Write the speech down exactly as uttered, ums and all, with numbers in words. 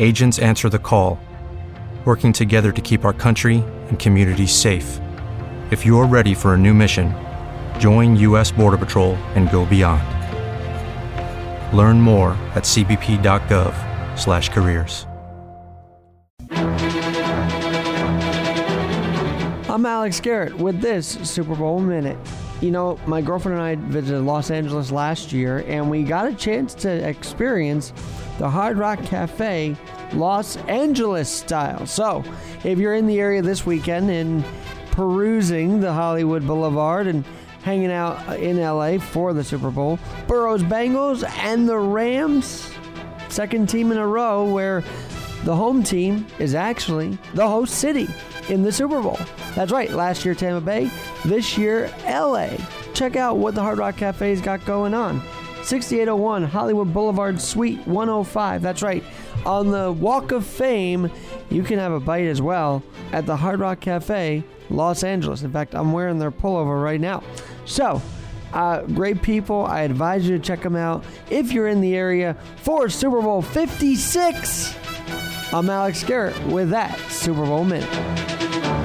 Agents answer the call, working together to keep our country and communities safe. If you are ready for a new mission, join U S. Border Patrol and go beyond. Learn more at cbp.gov slash careers. I'm Alex Garrett with this Super Bowl Minute. You know, my girlfriend and I visited Los Angeles last year, and we got a chance to experience the Hard Rock Cafe, Los Angeles style. So, if you're in the area this weekend and perusing the Hollywood Boulevard and hanging out in L A for the Super Bowl, Burrow's Bengals and the Rams, second team in a row where the home team is actually the host city in the Super Bowl. That's right, last year Tampa Bay, this year L A. Check out what the Hard Rock Cafe's got going on. sixty-eight oh one Hollywood Boulevard, Suite one oh five. That's right. On the Walk of Fame, you can have a bite as well at the Hard Rock Cafe, Los Angeles. In fact, I'm wearing their pullover right now. So, uh, great people. I advise you to check them out if you're in the area for Super Bowl fifty-six. I'm Alex Garrett with that Super Bowl Minute.